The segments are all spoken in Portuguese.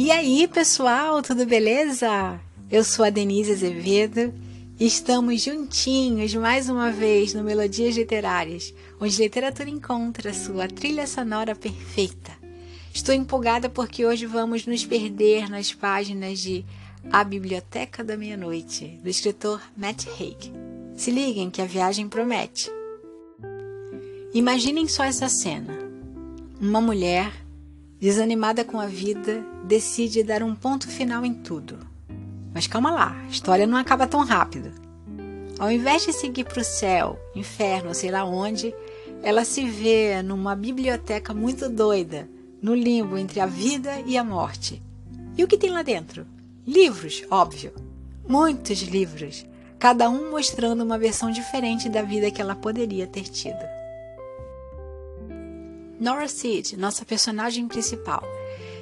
E aí, pessoal, tudo beleza? Eu sou a Denise Azevedo e estamos juntinhos mais uma vez no Melodias Literárias, onde literatura encontra sua trilha sonora perfeita. Estou empolgada porque hoje vamos nos perder nas páginas de A Biblioteca da Meia-Noite, do escritor Matt Haig. Se liguem que a viagem promete. Imaginem só essa cena. Uma mulher, desanimada com a vida, decide dar um ponto final em tudo. Mas calma lá, a história não acaba tão rápido. Ao invés de seguir para o céu, inferno, sei lá onde, ela se vê numa biblioteca muito doida, no limbo entre a vida e a morte. E o que tem lá dentro? Livros, óbvio. Muitos livros, cada um mostrando uma versão diferente da vida que ela poderia ter tido. Nora Seed, nossa personagem principal,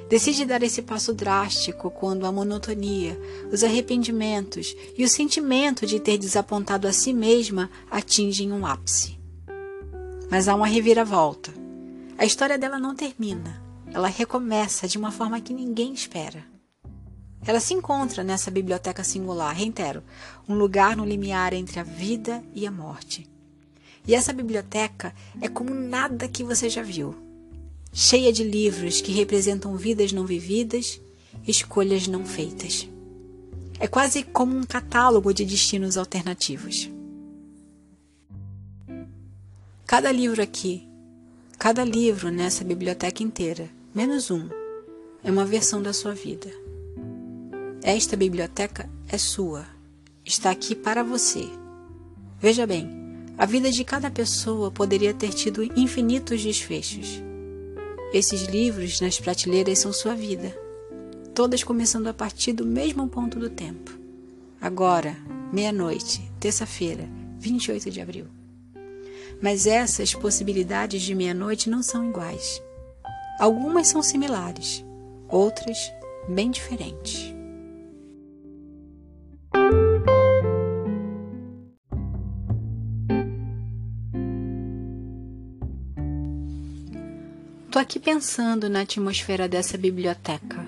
decide dar esse passo drástico quando a monotonia, os arrependimentos e o sentimento de ter desapontado a si mesma atingem um ápice. Mas há uma reviravolta. A história dela não termina. Ela recomeça de uma forma que ninguém espera. Ela se encontra nessa biblioteca singular, reitero, um lugar no limiar entre a vida e a morte. E essa biblioteca é como nada que você já viu. Cheia de livros que representam vidas não vividas, escolhas não feitas. É quase como um catálogo de destinos alternativos. Cada livro aqui, cada livro nessa biblioteca inteira, menos um, é uma versão da sua vida. Esta biblioteca é sua, está aqui para você. Veja bem, a vida de cada pessoa poderia ter tido infinitos desfechos. Esses livros nas prateleiras são sua vida, todas começando a partir do mesmo ponto do tempo. Agora, meia-noite, terça-feira, 28 de abril. Mas essas possibilidades de meia-noite não são iguais. Algumas são similares, outras bem diferentes. Estou aqui pensando na atmosfera dessa biblioteca,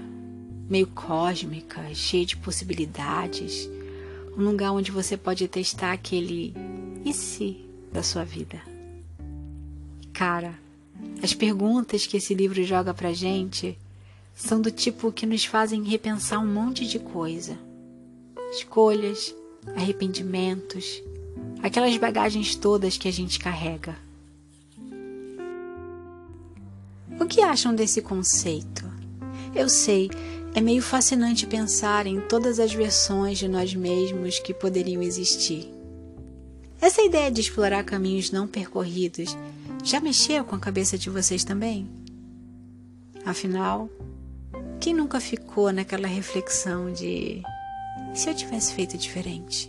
meio cósmica, cheia de possibilidades, um lugar onde você pode testar aquele e se da sua vida. Cara, as perguntas que esse livro joga pra gente são do tipo que nos fazem repensar um monte de coisa. Escolhas, arrependimentos, aquelas bagagens todas que a gente carrega. O que acham desse conceito? Eu sei, é meio fascinante pensar em todas as versões de nós mesmos que poderiam existir. Essa ideia de explorar caminhos não percorridos já mexeu com a cabeça de vocês também? Afinal, quem nunca ficou naquela reflexão de se eu tivesse feito diferente?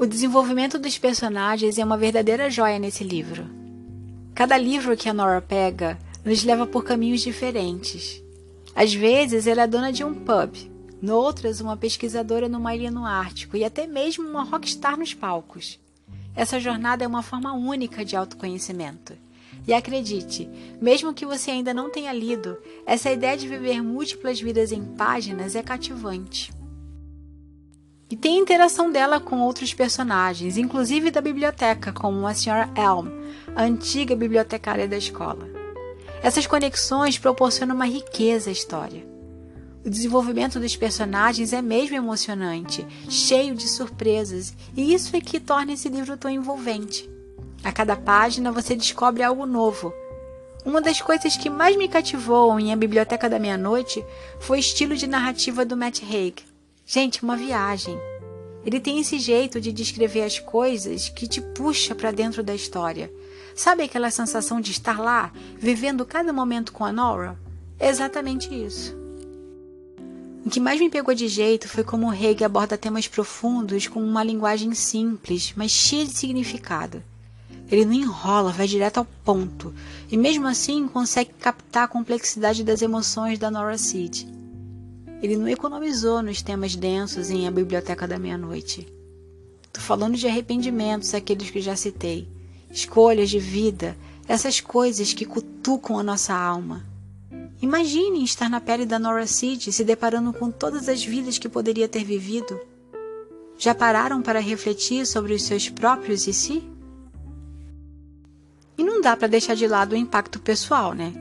O desenvolvimento dos personagens é uma verdadeira joia nesse livro. Cada livro que a Nora pega nos leva por caminhos diferentes. Às vezes ela é dona de um pub, noutras uma pesquisadora numa ilha no Ártico e até mesmo uma rockstar nos palcos. Essa jornada é uma forma única de autoconhecimento. E acredite, mesmo que você ainda não tenha lido, essa ideia de viver múltiplas vidas em páginas é cativante. E tem a interação dela com outros personagens, inclusive da biblioteca, como a Sra. Elm, a antiga bibliotecária da escola. Essas conexões proporcionam uma riqueza à história. O desenvolvimento dos personagens é mesmo emocionante, cheio de surpresas, e isso é que torna esse livro tão envolvente. A cada página você descobre algo novo. Uma das coisas que mais me cativou em A Biblioteca da Meia-Noite foi o estilo de narrativa do Matt Haig. Gente, uma viagem. Ele tem esse jeito de descrever as coisas que te puxa para dentro da história. Sabe aquela sensação de estar lá, vivendo cada momento com a Nora? É exatamente isso. O que mais me pegou de jeito foi como o Haig aborda temas profundos com uma linguagem simples, mas cheia de significado. Ele não enrola, vai direto ao ponto. E mesmo assim consegue captar a complexidade das emoções da Nora Seed. Ele não economizou nos temas densos em A Biblioteca da Meia-Noite. Tu falando de arrependimentos, aqueles que já citei, escolhas de vida, essas coisas que cutucam a nossa alma. Imaginem estar na pele da Nora Seed, se deparando com todas as vidas que poderia ter vivido. Já pararam para refletir sobre os seus próprios e si? E não dá para deixar de lado o impacto pessoal, né?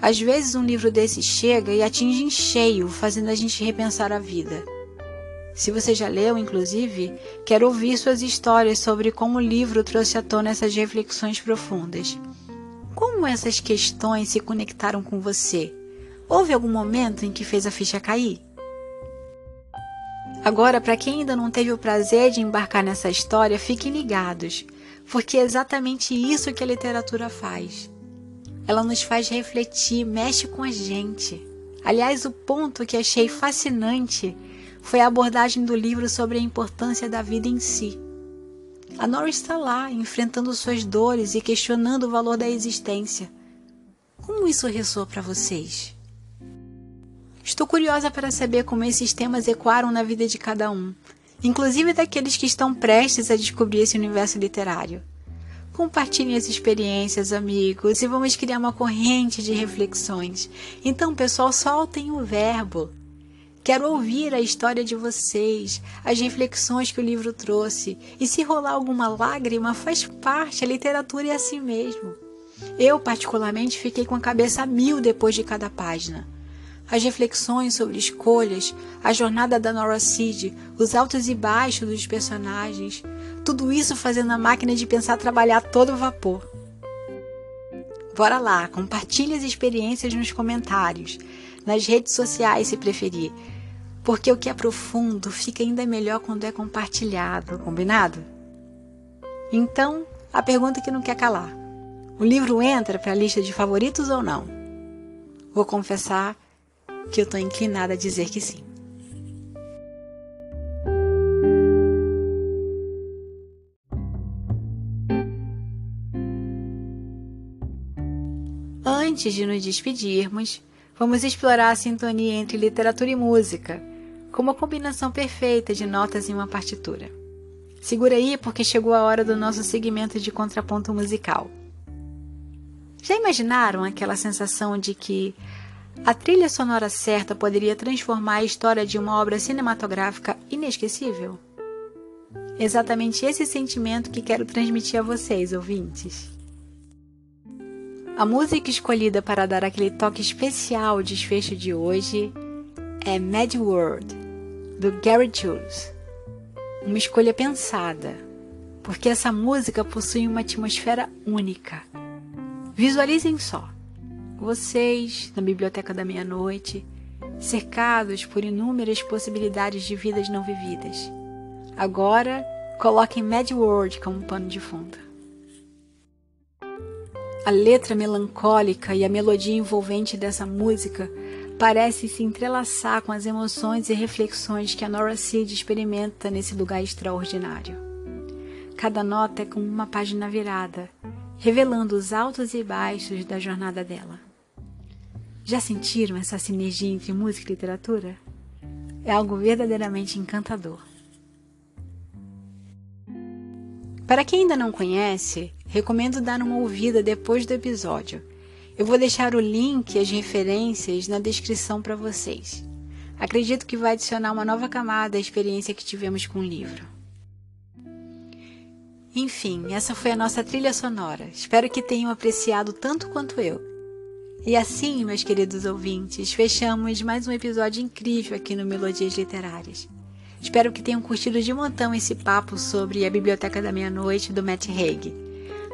Às vezes um livro desse chega e atinge em cheio, fazendo a gente repensar a vida. Se você já leu, inclusive, quero ouvir suas histórias sobre como o livro trouxe à tona essas reflexões profundas. Como essas questões se conectaram com você? Houve algum momento em que fez a ficha cair? Agora, para quem ainda não teve o prazer de embarcar nessa história, fiquem ligados, porque é exatamente isso que a literatura faz. Ela nos faz refletir, mexe com a gente. Aliás, o ponto que achei fascinante foi a abordagem do livro sobre a importância da vida em si. A Nora está lá, enfrentando suas dores e questionando o valor da existência. Como isso ressoa para vocês? Estou curiosa para saber como esses temas ecoaram na vida de cada um, inclusive daqueles que estão prestes a descobrir esse universo literário. Compartilhem as experiências, amigos, e vamos criar uma corrente de reflexões. Então, pessoal, soltem o verbo. Quero ouvir a história de vocês, as reflexões que o livro trouxe. E se rolar alguma lágrima, faz parte, a literatura é assim mesmo. Eu, particularmente, fiquei com a cabeça a mil depois de cada página. As reflexões sobre escolhas, a jornada da Nora Seed, os altos e baixos dos personagens, tudo isso fazendo a máquina de pensar trabalhar a todo vapor. Bora lá, compartilhe as experiências nos comentários, nas redes sociais se preferir. Porque o que é profundo fica ainda melhor quando é compartilhado, combinado? Então, a pergunta que não quer calar. O livro entra para a lista de favoritos ou não? Vou confessar que eu estou inclinada a dizer que sim. Antes de nos despedirmos, vamos explorar a sintonia entre literatura e música, como a combinação perfeita de notas em uma partitura. Segura aí, porque chegou a hora do nosso segmento de contraponto musical. Já imaginaram aquela sensação de que a trilha sonora certa poderia transformar a história de uma obra cinematográfica inesquecível? Exatamente esse sentimento que quero transmitir a vocês, ouvintes. A música escolhida para dar aquele toque especial ao desfecho de hoje é Mad World, do Gary Jules. Uma escolha pensada, porque essa música possui uma atmosfera única. Visualizem só, vocês, na Biblioteca da Meia-Noite, cercados por inúmeras possibilidades de vidas não vividas. Agora, coloquem Mad World como pano de fundo. A letra melancólica e a melodia envolvente dessa música parecem se entrelaçar com as emoções e reflexões que a Nora Seed experimenta nesse lugar extraordinário. Cada nota é como uma página virada, revelando os altos e baixos da jornada dela. Já sentiram essa sinergia entre música e literatura? É algo verdadeiramente encantador. Para quem ainda não conhece, recomendo dar uma ouvida depois do episódio. Eu vou deixar o link e as referências na descrição para vocês. Acredito que vai adicionar uma nova camada à experiência que tivemos com o livro. Enfim, essa foi a nossa trilha sonora. Espero que tenham apreciado tanto quanto eu. E assim, meus queridos ouvintes, fechamos mais um episódio incrível aqui no Melodias Literárias. Espero que tenham curtido de montão esse papo sobre A Biblioteca da Meia-Noite, do Matt Haig.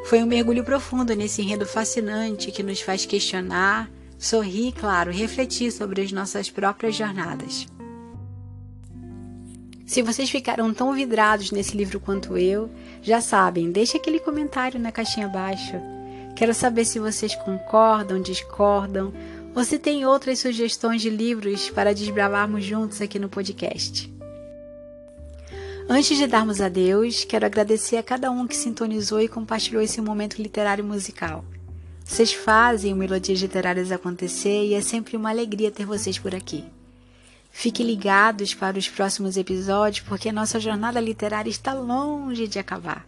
Foi um mergulho profundo nesse enredo fascinante que nos faz questionar, sorrir e, claro, refletir sobre as nossas próprias jornadas. Se vocês ficaram tão vidrados nesse livro quanto eu, já sabem, deixa aquele comentário na caixinha abaixo. Quero saber se vocês concordam, discordam, ou se tem outras sugestões de livros para desbravarmos juntos aqui no podcast. Antes de darmos adeus, quero agradecer a cada um que sintonizou e compartilhou esse momento literário e musical. Vocês fazem o Melodias Literárias acontecer e é sempre uma alegria ter vocês por aqui. Fiquem ligados para os próximos episódios, porque a nossa jornada literária está longe de acabar.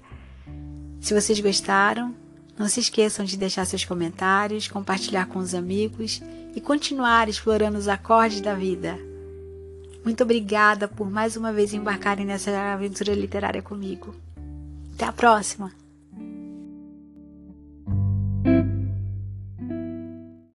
Se vocês gostaram, não se esqueçam de deixar seus comentários, compartilhar com os amigos e continuar explorando os acordes da vida. Muito obrigada por mais uma vez embarcarem nessa aventura literária comigo. Até a próxima!